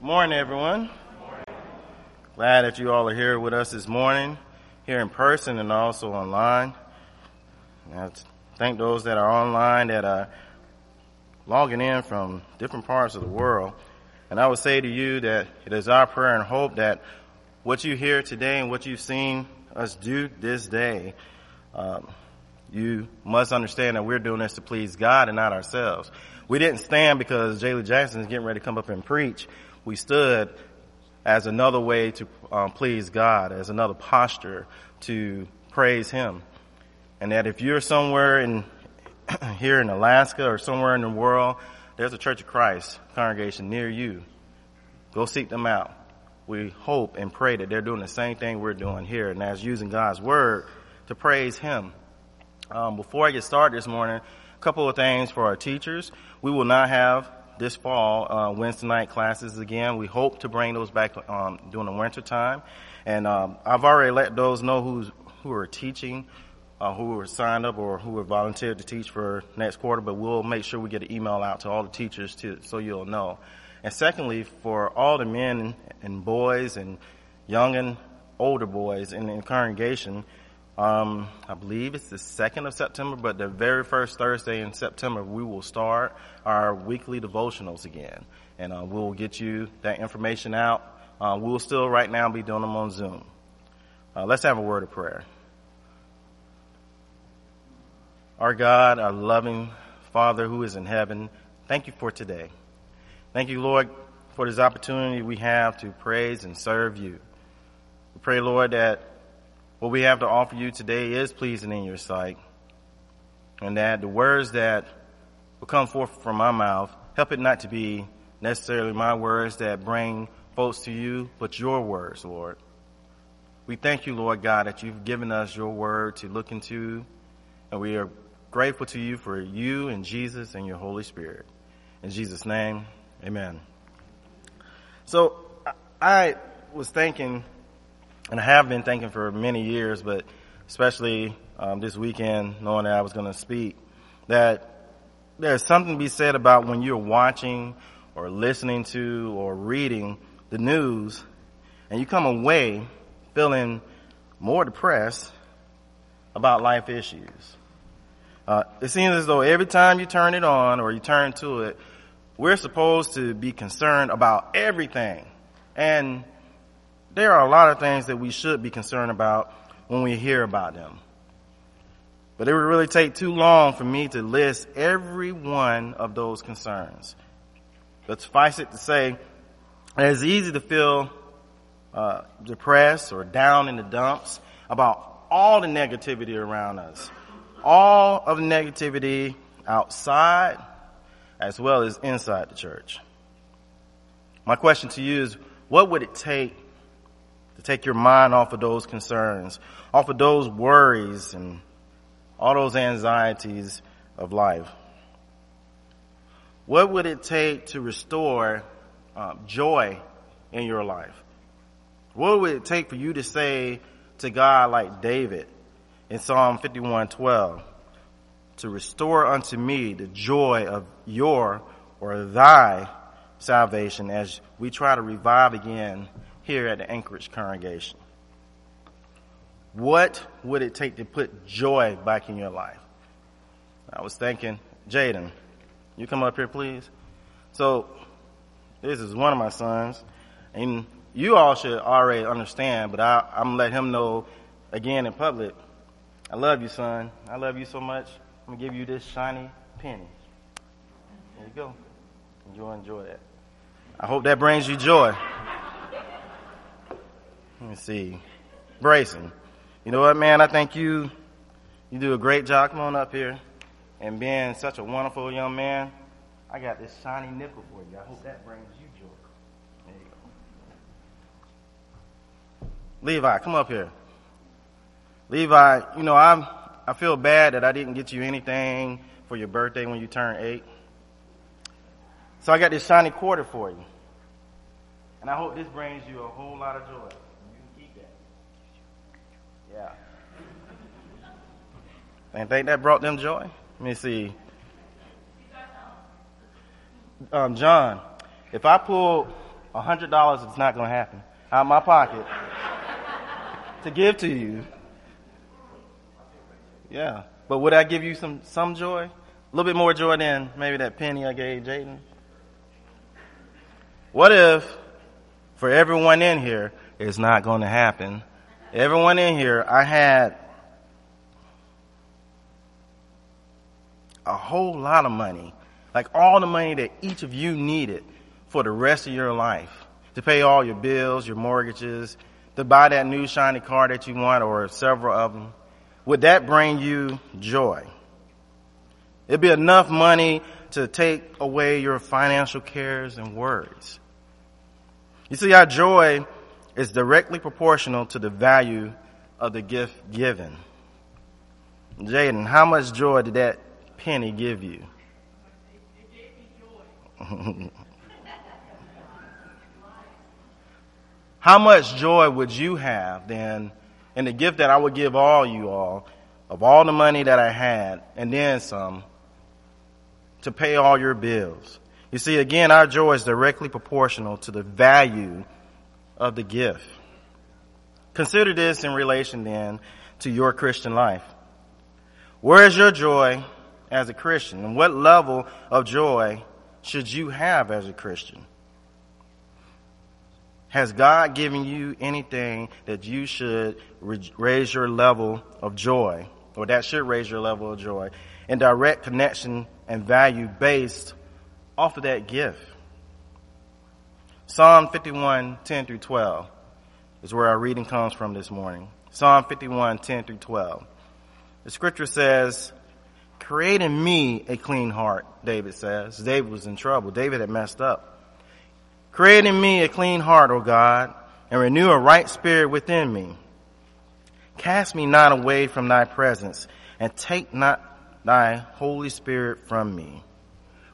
Morning, everyone. Morning. Glad that you all are here with us this morning, here in person and also online. And I thank those that are online that are logging in from different parts of the world. And I would say to you that it is our prayer and hope that what you hear today and what you've seen us do this day, you must understand that we're doing this to please God and not ourselves. We didn't stand because Jaylee Jackson is getting ready to come up and preach. We stood as another way to please God, as another posture to praise Him. And that if you're somewhere here in Alaska or somewhere in the world, there's a Church of Christ congregation near you. Go seek them out. We hope and pray that they're doing the same thing we're doing here, and that's using God's word to praise Him. Before I get started this morning, a couple of things for our teachers. We will not have this fall Wednesday night classes again. We hope to bring those back during the winter time, and I've already let those know who are teaching, who are signed up or who are volunteered to teach for next quarter. But we'll make sure we get an email out to all the teachers so you'll know. And secondly, for all the men and boys and young and older boys in the congregation, I believe it's the 2nd of September, but the very first Thursday in September, we will start our weekly devotionals again. And we'll get you that information out. We'll still right now be doing them on Zoom. Let's have a word of prayer. Our God, our loving Father who is in heaven, thank you for today. Thank you, Lord, for this opportunity we have to praise and serve you. We pray, Lord, that what we have to offer you today is pleasing in your sight, and that the words that will come forth from my mouth, help it not to be necessarily my words that bring folks to you, but your words, Lord. We thank you, Lord God, that you've given us your word to look into, and we are grateful to you for you and Jesus and your Holy Spirit. In Jesus' name, amen. So I was thinking, and I have been thinking for many years, but especially this weekend, knowing that I was going to speak, that there's something to be said about when you're watching or listening to or reading the news, and you come away feeling more depressed about life issues. It seems as though every time you turn it on or you turn to it, we're supposed to be concerned about everything. And there are a lot of things that we should be concerned about when we hear about them. But it would really take too long for me to list every one of those concerns. But suffice it to say, it's easy to feel depressed or down in the dumps about all the negativity around us. All of the negativity outside as well as inside the church. My question to you is, what would it take to take your mind off of those concerns, off of those worries and all those anxieties of life? What would it take to restore joy in your life? What would it take for you to say to God like David in Psalm 51:12, to restore unto me the joy of your or thy salvation, as we try to revive again here at the Anchorage congregation? What would it take to put joy back in your life? I was thinking, Jaden, you come up here, please. So this is one of my sons, and you all should already understand, but I'm going to let him know again in public. I love you, son. I love you so much. I'm going to give you this shiny penny. There you go. You'll enjoy that. I hope that brings you joy. Let me see. Brayson, you know what, man? I think you do a great job. Come on up here. And being such a wonderful young man, I got this shiny nickel for you. I hope that brings you joy. There you go. Levi, come up here. Levi, you know, I feel bad that I didn't get you anything for your birthday when you turned 8. So I got this shiny quarter for you. And I hope this brings you a whole lot of joy. Yeah. And think that brought them joy? Let me see. John, if I pull $100 is not going to happen out of my pocket to give to you. Yeah. But would I give you some joy? A little bit more joy than maybe that penny I gave Jaden? What if for everyone in here, it's not going to happen? Everyone in here, I had a whole lot of money, like all the money that each of you needed for the rest of your life, to pay all your bills, your mortgages, to buy that new shiny car that you want, or several of them. Would that bring you joy? It'd be enough money to take away your financial cares and worries. You see, our joy is directly proportional to the value of the gift given. Jaden, how much joy did that penny give you? It gave me joy. How much joy would you have then in the gift that I would give all you all of all the money that I had and then some to pay all your bills? You see, again, our joy is directly proportional to the value of the gift. Consider this in relation then to your Christian life. Where is your joy as a Christian? And what level of joy should you have as a Christian? Has God given you anything that you should raise your level of joy, or that should raise your level of joy, in direct connection and value based off of that gift? Psalm 51, 10 through 12 is where our reading comes from this morning. Psalm 51, 10 through 12. The scripture says, "Create in me a clean heart," David says. David was in trouble. David had messed up. "Create in me a clean heart, O God, and renew a right spirit within me. Cast me not away from thy presence, and take not thy Holy Spirit from me.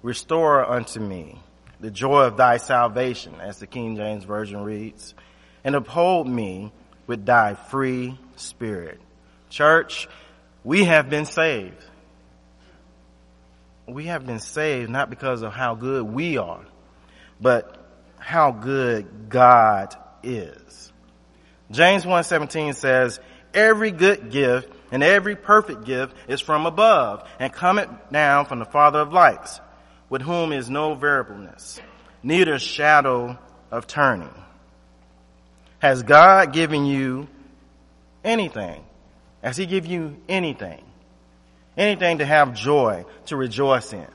Restore unto me the joy of thy salvation," as the King James Version reads, "and uphold me with thy free spirit." Church, we have been saved. We have been saved not because of how good we are, but how good God is. James 1:17 says, "Every good gift and every perfect gift is from above and cometh down from the Father of lights, with whom is no variableness, neither shadow of turning." Has God given you anything? Has he given you anything? Anything to have joy, to rejoice in.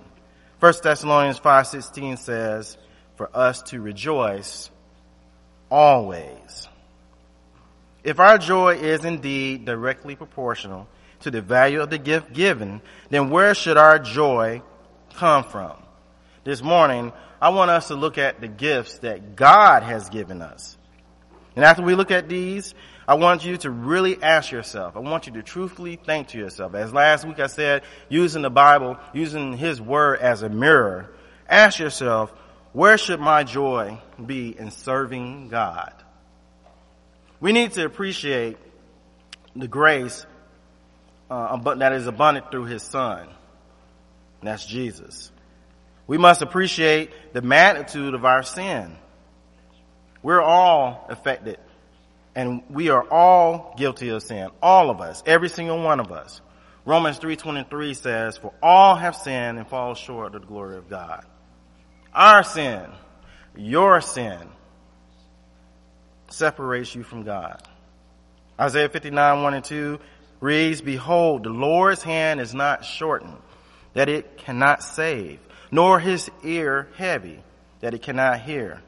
1 Thessalonians 5:16 says, "For us to rejoice always." If our joy is indeed directly proportional to the value of the gift given, then where should our joy come from? This morning, I want us to look at the gifts that God has given us. And after we look at these, I want you to really ask yourself. I want you to truthfully think to yourself. As last week I said, using the Bible, using his word as a mirror, ask yourself, where should my joy be in serving God? We need to appreciate the grace that is abundant through his son. And that's Jesus. We must appreciate the magnitude of our sin. We're all affected, and we are all guilty of sin. All of us, every single one of us. Romans 3:23 says, "For all have sinned and fall short of the glory of God." Our sin, your sin, separates you from God. Isaiah 59:1 and 2 reads, "Behold, the Lord's hand is not shortened, that it cannot save, nor his ear heavy, that it cannot hear.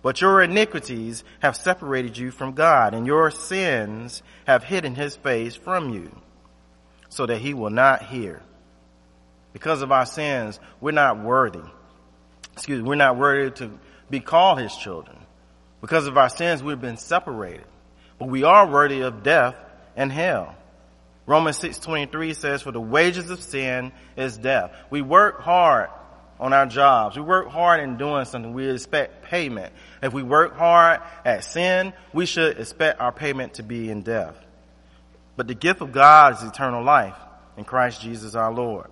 But your iniquities have separated you from God, and your sins have hidden his face from you, so that he will not hear." Because of our sins, we're not worthy to be called his children. Because of our sins, we've been separated. But we are worthy of death and hell. Romans 6:23 says, "For the wages of sin is death." We work hard on our jobs. We work hard in doing something. We expect payment. If we work hard at sin, we should expect our payment to be in death. But the gift of God is eternal life in Christ Jesus our Lord.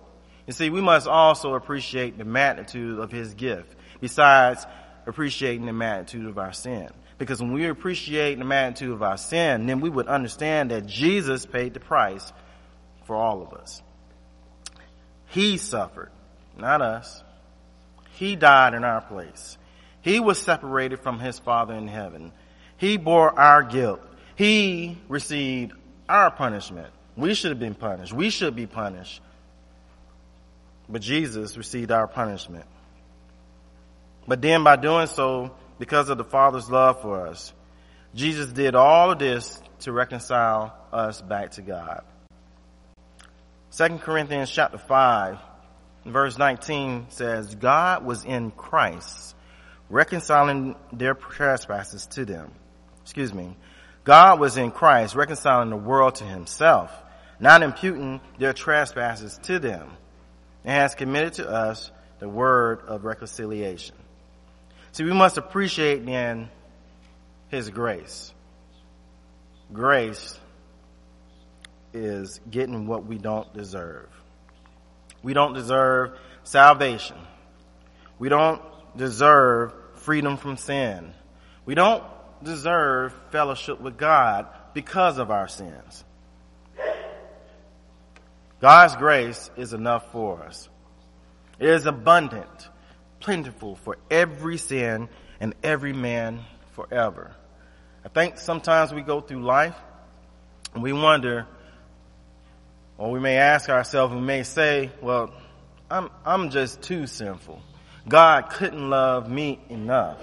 You see, we must also appreciate the magnitude of his gift. Besides appreciating the magnitude of our sin. Because when we appreciate the magnitude of our sin, then we would understand that Jesus paid the price for all of us. He suffered, not us. He died in our place. He was separated from his Father in heaven. He bore our guilt. He received our punishment. We should have been punished. We should be punished. But Jesus received our punishment. But then by doing so, because of the Father's love for us, Jesus did all of this to reconcile us back to God. 2 Corinthians chapter 5, verse 19 says, God was in Christ, reconciling their trespasses to them. God was in Christ, reconciling the world to himself, not imputing their trespasses to them, and has committed to us the word of reconciliation. See, we must appreciate then his grace. Grace is getting what we don't deserve. We don't deserve salvation. We don't deserve freedom from sin. We don't deserve fellowship with God because of our sins. God's grace is enough for us. It is abundant, plentiful for every sin and every man forever. I think sometimes we go through life and we wonder, or we may ask ourselves, we may say, well, I'm just too sinful. God couldn't love me enough.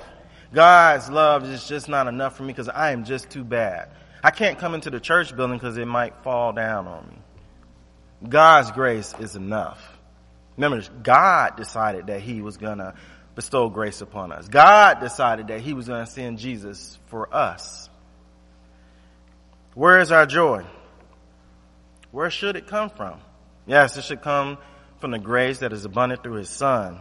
God's love is just not enough for me because I am just too bad. I can't come into the church building because it might fall down on me. God's grace is enough. Remember, God decided that he was going to bestow grace upon us. God decided that he was going to send Jesus for us. Where is our joy? Where should it come from? Yes, it should come from the grace that is abundant through his Son.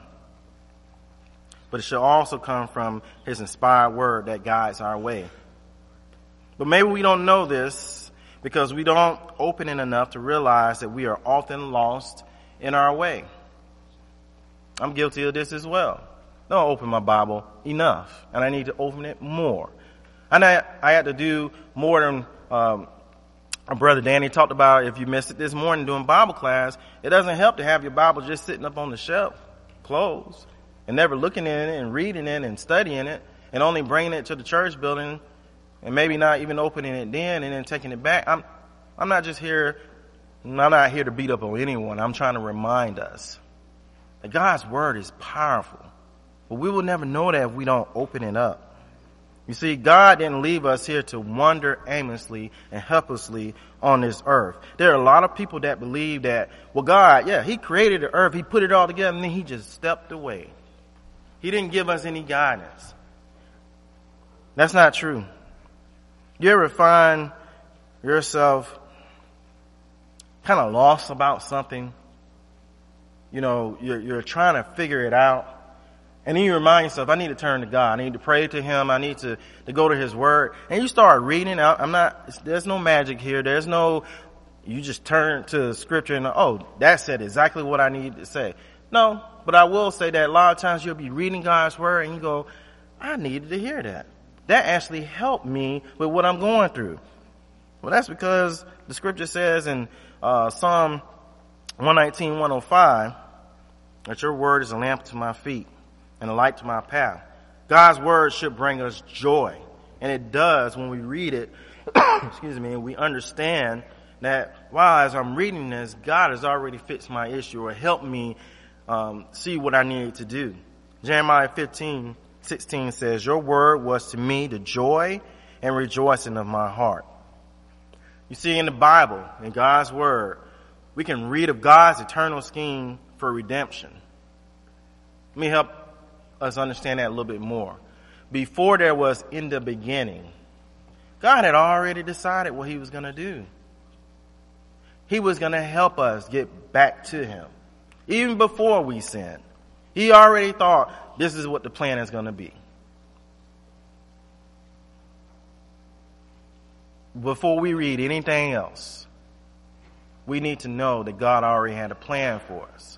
But it should also come from his inspired word that guides our way. But maybe we don't know this because we don't open it enough to realize that we are often lost in our way. I'm guilty of this as well. Don't open my Bible enough, and I need to open it more. And I had to do more than our brother Danny talked about. If you missed it this morning during Bible class, it doesn't help to have your Bible just sitting up on the shelf, closed, and never looking at it and reading it and studying it and only bringing it to the church building and maybe not even opening it then and then taking it back. I'm not just here. I'm not here to beat up on anyone. I'm trying to remind us that God's word is powerful, but we will never know that if we don't open it up. You see, God didn't leave us here to wander aimlessly and helplessly on this earth. There are a lot of people that believe that, well, God, yeah, he created the earth. He put it all together and then he just stepped away. He didn't give us any guidance. That's not true. You ever find yourself kind of lost about something? You know, you're trying to figure it out. And then you remind yourself, I need to turn to God. I need to pray to him. I need to go to his word. And you start reading out. There's no magic here. You just turn to scripture and, oh, that said exactly what I needed to say. No. But I will say that a lot of times you'll be reading God's word and you go, I needed to hear that. That actually helped me with what I'm going through. Well, that's because the scripture says in Psalm 119:105 that your word is a lamp to my feet and a light to my path. God's word should bring us joy. And it does when we read it. And we understand that, wow, as I'm reading this, God has already fixed my issue or helped me see what I needed to do. Jeremiah 15:16 says, your word was to me the joy and rejoicing of my heart. You see, in the Bible, in God's word, we can read of God's eternal scheme for redemption. Let me help us understand that a little bit more. Before there was in the beginning, God had already decided what he was going to do. He was going to help us get back to him. Even before we sinned, he already thought this is what the plan is going to be. Before we read anything else, we need to know that God already had a plan for us.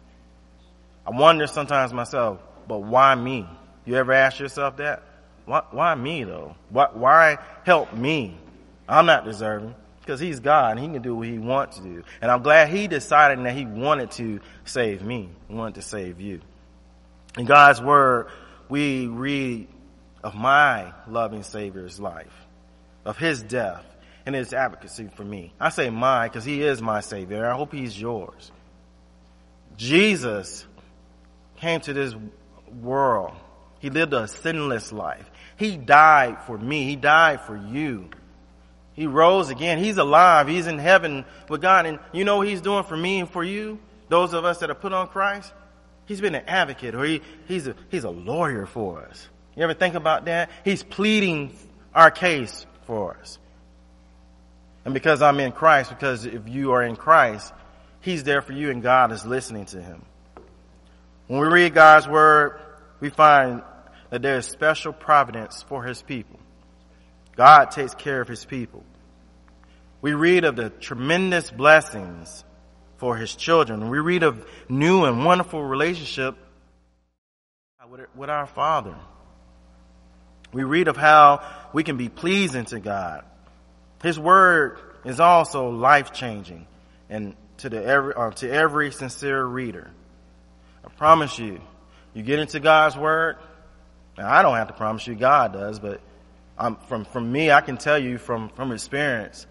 I wonder sometimes myself, but why me? You ever ask yourself that? Why me, though? Why help me? I'm not deserving. Because he's God and he can do what he wants to do. And I'm glad he decided that he wanted to save me. He wanted to save you. In God's word, we read of my loving Savior's life, of his death, and his advocacy for me. I say mine because he is my Savior. I hope he's yours. Jesus came to this world. He lived a sinless life. He died for me. He died for you. He rose again. He's alive. He's in heaven with God. And you know what he's doing for me and for you, those of us that are put on Christ? He's been an advocate, or he's a lawyer for us. You ever think about that? He's pleading our case for us. And because I'm in Christ, because if you are in Christ, he's there for you and God is listening to him. When we read God's word, we find that there is special providence for his people. God takes care of his people. We read of the tremendous blessings for his children. We read of new and wonderful relationship with our Father. We read of how we can be pleasing to God. His word is also life-changing and to every sincere reader. I promise you, you get into God's word, and I don't have to promise you, God does, but from me, I can tell you from experience,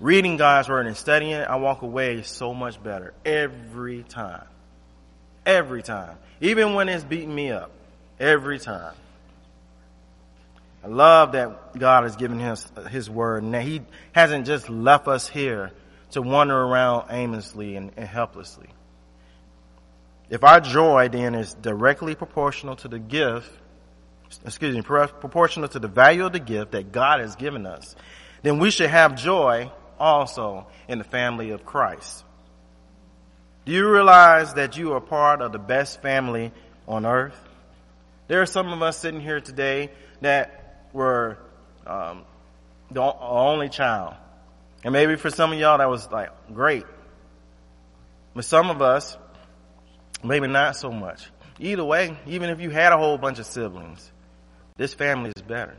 reading God's word and studying it, I walk away so much better every time. Every time. Even when it's beating me up. Every time. I love that God has given his word and that he hasn't just left us here to wander around aimlessly and helplessly. If our joy then is directly proportional to proportional to the value of the gift that God has given us, then we should have joy also in the family of Christ. Do you realize that you are part of the best family on earth? There are some of us sitting here today that were the only child. And maybe for some of y'all that was like great. But some of us, maybe not so much. Either way, even if you had a whole bunch of siblings, this family is better.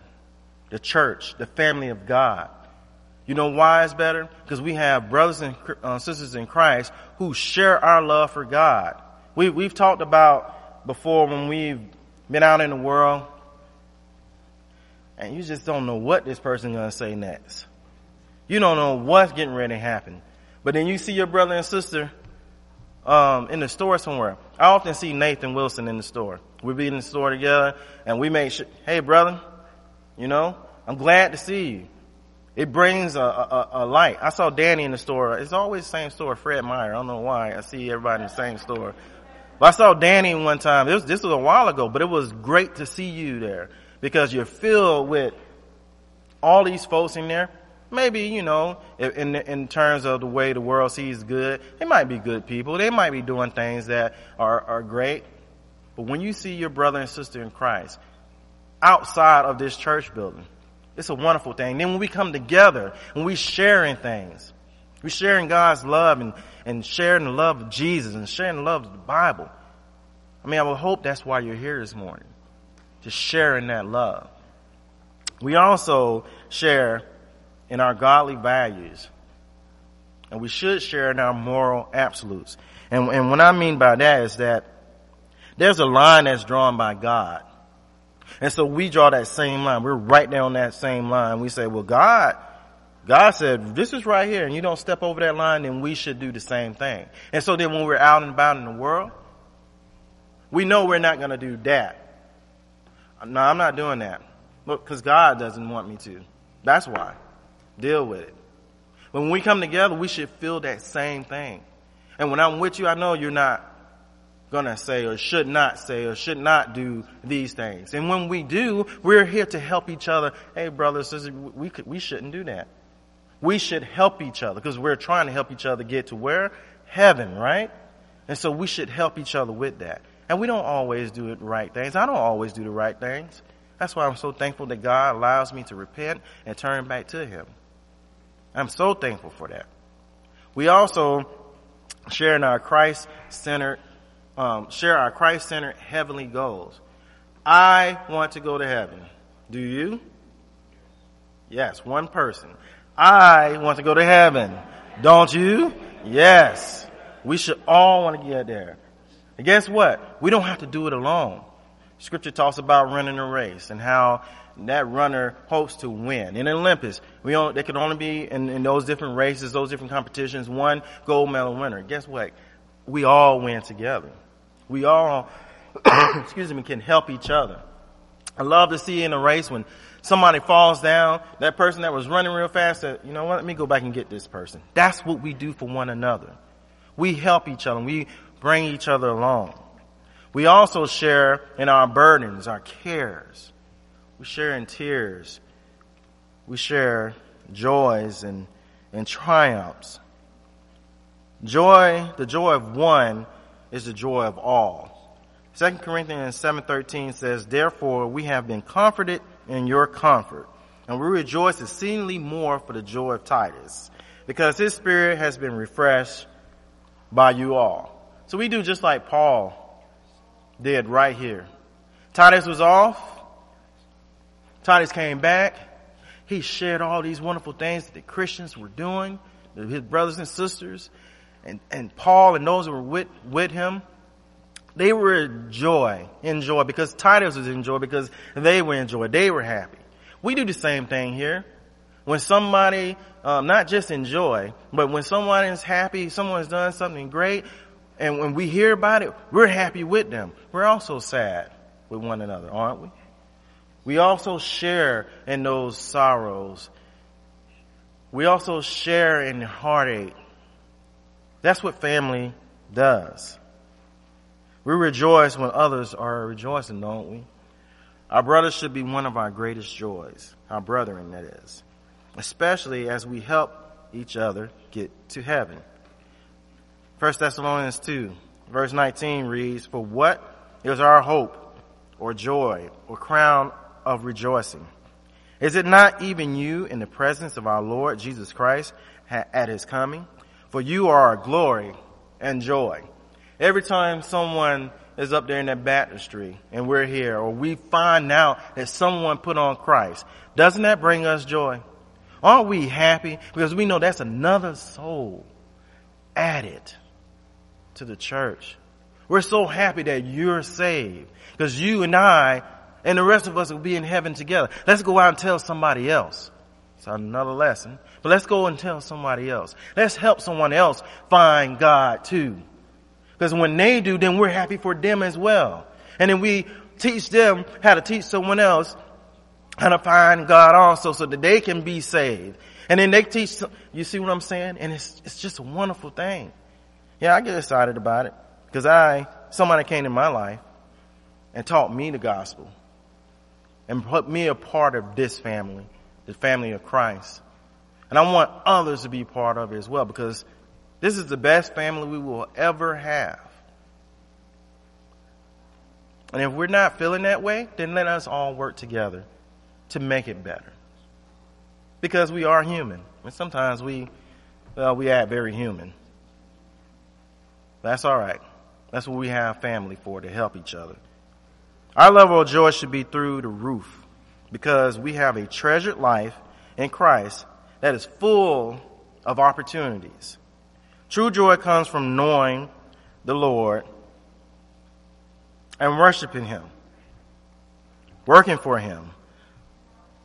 The church, the family of God. You know why it's better? Because we have brothers and sisters in Christ who share our love for God. We've talked about before when we've been out in the world, and you just don't know what this person's going to say next. You don't know what's getting ready to happen. But then you see your brother and sister in the store somewhere. I often see Nathan Wilson in the store. We be in the store together, and we make sure, hey, brother, you know, I'm glad to see you. It brings a light. I saw Danny in the store. It's always the same store, Fred Meyer. I don't know why I see everybody in the same store. But I saw Danny one time. This was a while ago, but it was great to see you there because you're filled with all these folks in there. Maybe, you know, in terms of the way the world sees good, they might be good people. They might be doing things that are great. But when you see your brother and sister in Christ outside of this church building, it's a wonderful thing. Then when we come together and we sharing things, we sharing God's love and sharing the love of Jesus and sharing the love of the Bible. I mean, I would hope that's why you're here this morning, just sharing that love. We also share in our godly values, and we should share in our moral absolutes. And what I mean by that is that there's a line that's drawn by God. And so we draw that same line. We're right there on that same line. We say, well, God said, this is right here, and you don't step over that line, then we should do the same thing. And so then when we're out and about in the world, we know we're not going to do that. No, I'm not doing that. Look, because God doesn't want me to. That's why. Deal with it. When we come together, we should feel that same thing. And when I'm with you, I know you're not going to say or should not do these things. And when we do, we're here to help each other. Hey, brothers, sisters, we shouldn't do that. We should help each other because we're trying to help each other get to where? Heaven, right? And so we should help each other with that. And we don't always do the right things. I don't always do the right things. That's why I'm so thankful that God allows me to repent and turn back to him. I'm so thankful for that. We also share our Christ-centered heavenly goals. I want to go to heaven. Do you? Yes, one person. I want to go to heaven. Don't you? Yes. We should all want to get there. And guess what? We don't have to do it alone. Scripture talks about running a race and how that runner hopes to win. In Olympics, there can only be, in those different races, those different competitions, one gold medal winner. Guess what? We all win together. We all, can help each other. I love to see in a race when somebody falls down, that person that was running real fast said, you know what, let me go back and get this person. That's what we do for one another. We help each other. We bring each other along. We also share in our burdens, our cares. We share in tears. We share joys and triumphs. Joy, the joy of one is the joy of all. 2 Corinthians 7:13 says, therefore we have been comforted in your comfort, and we rejoice exceedingly more for the joy of Titus, because his spirit has been refreshed by you all. So we do just like Paul did right here. Titus was off. Titus came back. He shared all these wonderful things that the Christians were doing, his brothers and sisters, and Paul and those who were with him. They were in joy because Titus was in joy because they were in joy. They were happy. We do the same thing here. When somebody, not just in joy, but when someone is happy, someone's done something great, and when we hear about it, we're happy with them. We're also sad with one another, aren't we? We also share in those sorrows. We also share in heartache. That's what family does. We rejoice when others are rejoicing, don't we? Our brothers should be one of our greatest joys. Our brethren, that is. Especially as we help each other get to heaven. 1 Thessalonians 2, verse 19 reads, for what is our hope or joy or crown of rejoicing? Is it not even you in the presence of our Lord Jesus Christ at his coming? For you are our glory and joy. Every time someone is up there in that baptistry and we're here, or we find out that someone put on Christ, doesn't that bring us joy? Aren't we happy? Because we know that's another soul added to the church. We're so happy that you're saved, because you and I and the rest of us will be in heaven together. Let's go out and tell somebody else. It's another lesson. But let's go and tell somebody else. Let's help someone else find God too. Because when they do, then we're happy for them as well. And then we teach them how to teach someone else how to find God also, so that they can be saved. And then they teach, you see what I'm saying? And it's just a wonderful thing. Yeah, I get excited about it because somebody came in my life and taught me the gospel and put me a part of this family, the family of Christ. And I want others to be part of it as well, because this is the best family we will ever have. And if we're not feeling that way, then let us all work together to make it better. Because we are human. And sometimes we act very human. That's all right. That's what we have family for, to help each other. Our level of joy should be through the roof, because we have a treasured life in Christ that is full of opportunities. True joy comes from knowing the Lord and worshiping him, working for him,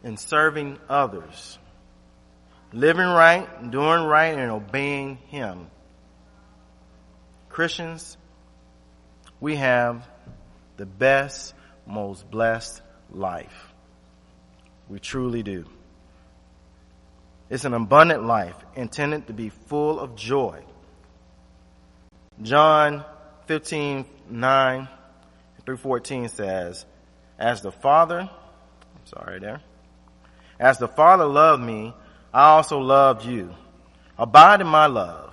and serving others, living right, doing right, and obeying him. Christians, we have the best, most blessed life. We truly do. It's an abundant life intended to be full of joy. John 15:9 through 14 says, as the Father loved me, I also loved you. Abide in my love.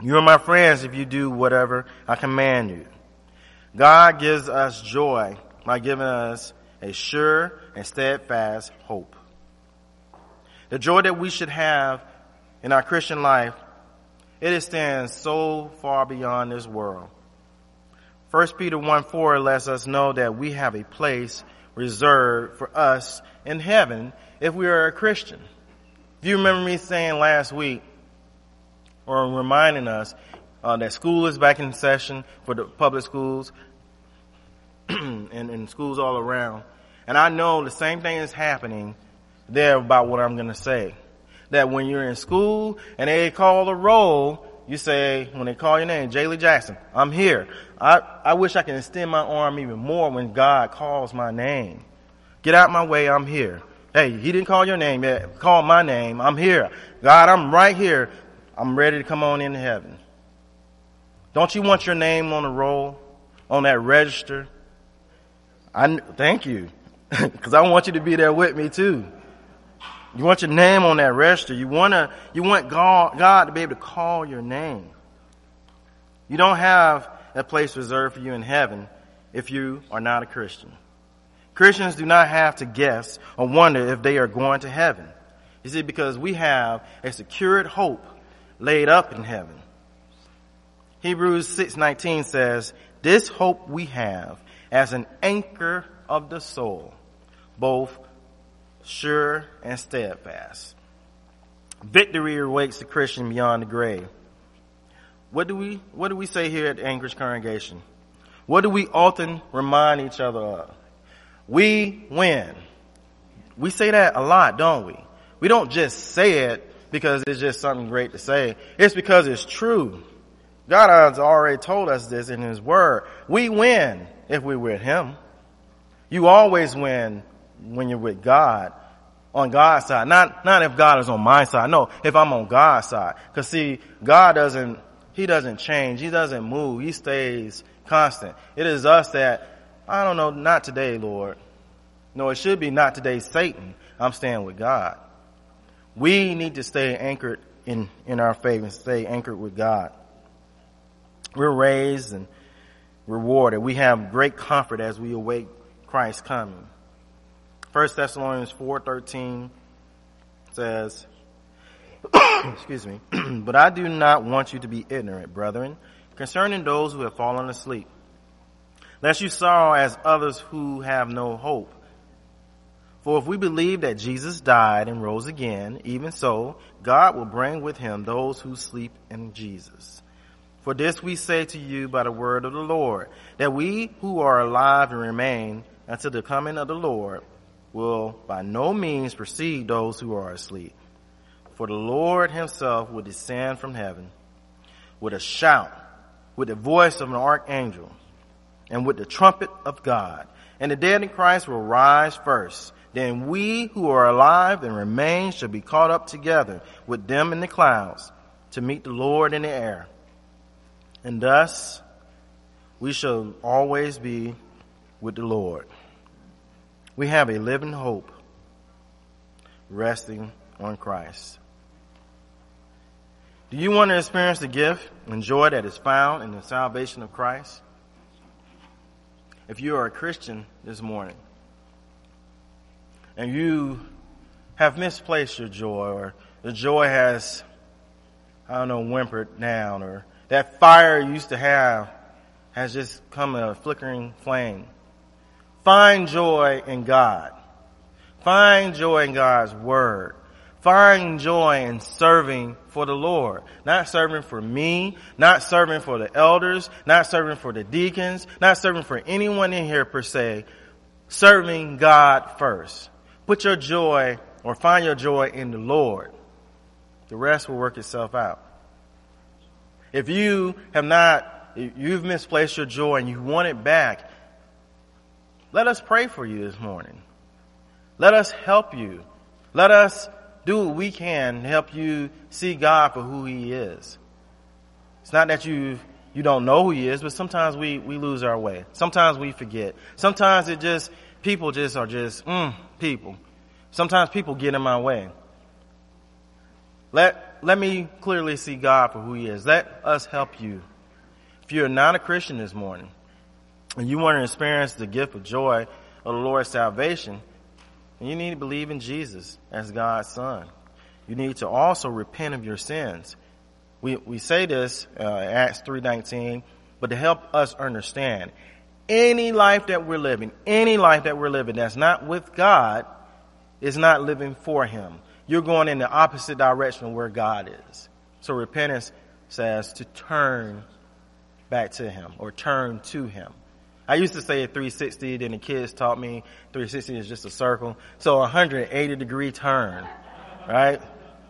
You are my friends if you do whatever I command you. God gives us joy by giving us a sure and steadfast hope. The joy that we should have in our Christian life, it extends so far beyond this world. 1 Peter 1:4 lets us know that we have a place reserved for us in heaven if we are a Christian. If you remember me saying last week, or reminding us that school is back in session for the public schools and schools all around. And I know the same thing is happening there about what I'm going to say. That when you're in school and they call the roll, you say, when they call your name, Jaylee Jackson, I'm here. I wish I could extend my arm even more when God calls my name. Get out my way, I'm here. Hey, he didn't call your name yet. Call my name, I'm here. God, I'm right here. I'm ready to come on into heaven. Don't you want your name on the roll, on that register? Thank you, because I want you to be there with me too. You want your name on that register. You want God to be able to call your name. You don't have a place reserved for you in heaven if you are not a Christian. Christians do not have to guess or wonder if they are going to heaven. You see, because we have a secured hope laid up in heaven. Hebrews 6:19 says, "This hope we have as an anchor of the soul, both sure and steadfast." Victory awaits the Christian beyond the grave. What do we say here at the Anchorage congregation? What do we often remind each other of? We win. We say that a lot, don't we? We don't just say it because it's just something great to say. It's because it's true. God has already told us this in his word. We win if we're with him. You always win when you're with God, on God's side. Not if God is on my side. No, if I'm on God's side. Because see, God doesn't change. He doesn't move. He stays constant. It is us that, I don't know, not today, Lord. No, it should be not today, Satan. I'm staying with God. We need to stay anchored in our faith and stay anchored with God. We're raised and rewarded. We have great comfort as we await Christ's coming. 1 Thessalonians 4:13 says, excuse me, "But I do not want you to be ignorant, brethren, concerning those who have fallen asleep, lest you sorrow as others who have no hope. For if we believe that Jesus died and rose again, even so, God will bring with him those who sleep in Jesus. For this we say to you by the word of the Lord, that we who are alive and remain until the coming of the Lord will by no means precede those who are asleep. For the Lord himself will descend from heaven with a shout, with the voice of an archangel, and with the trumpet of God. And the dead in Christ will rise first. Then we who are alive and remain shall be caught up together with them in the clouds to meet the Lord in the air. And thus we shall always be with the Lord." We have a living hope resting on Christ. Do you want to experience the gift and joy that is found in the salvation of Christ? If you are a Christian this morning, and you have misplaced your joy, or the joy has, whimpered down, or that fire you used to have has just come a flickering flame. Find joy in God. Find joy in God's word. Find joy in serving for the Lord. Not serving for me, not serving for the elders, not serving for the deacons, not serving for anyone in here per se. Serving God first. Put your joy, or find your joy in the Lord. The rest will work itself out. If you've misplaced your joy and you want it back, let us pray for you this morning. Let us help you. Let us do what we can to help you see God for who he is. It's not that you don't know who he is, but sometimes we lose our way. Sometimes we forget. Sometimes it just people just are just, people. Sometimes people get in my way. Let me clearly see God for who he is. Let us help you. If you're not a Christian this morning and you want to experience the gift of joy of the Lord's salvation, you need to believe in Jesus as God's son. You need to also repent of your sins. We say this, Acts 3:19, but to help us understand, any life that we're living that's not with God is not living for him. You're going in the opposite direction of where God is. So repentance says to turn back to him or turn to him. I used to say 360, then the kids taught me 360 is just a circle. So 180 degree turn, right?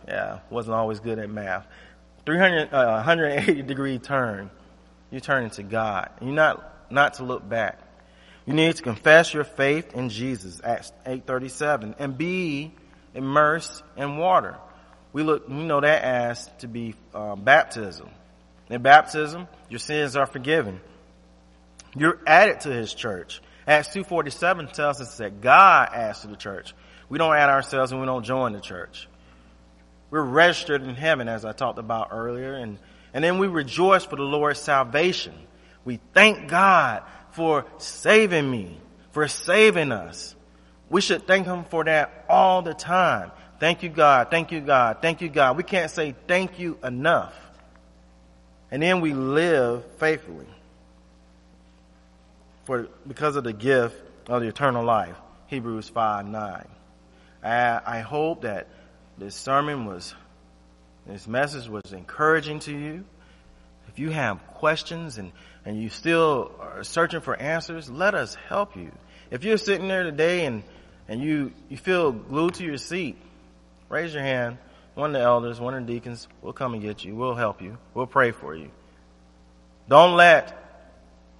Yeah, wasn't always good at math. 180 degree turn. You turn into God. You're not to look back. You need to confess your faith in Jesus, Acts 8:37, and be immersed in water. We know that as to be baptism. In baptism, your sins are forgiven. You're added to his church. Acts 2:47 tells us that God adds to the church. We don't add ourselves and we don't join the church. We're registered in heaven, as I talked about earlier, and then we rejoice for the Lord's salvation. We thank God for saving me, for saving us. We should thank him for that all the time. Thank you, God. Thank you, God. Thank you, God. We can't say thank you enough. And then we live faithfully because of the gift of the eternal life, Hebrews 5:9. I hope that this message was encouraging to you. If you have questions and you still are searching for answers, let us help you. If you're sitting there today and you feel glued to your seat, raise your hand. One of the elders, one of the deacons will come and get you. We'll help you. We'll pray for you. Don't let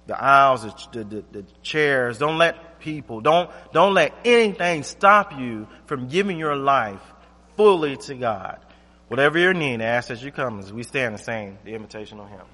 the aisles, the chairs, don't let people, don't let anything stop you from giving your life fully to God. Whatever your need, ask as you come as we stand and sing the invitational hymn.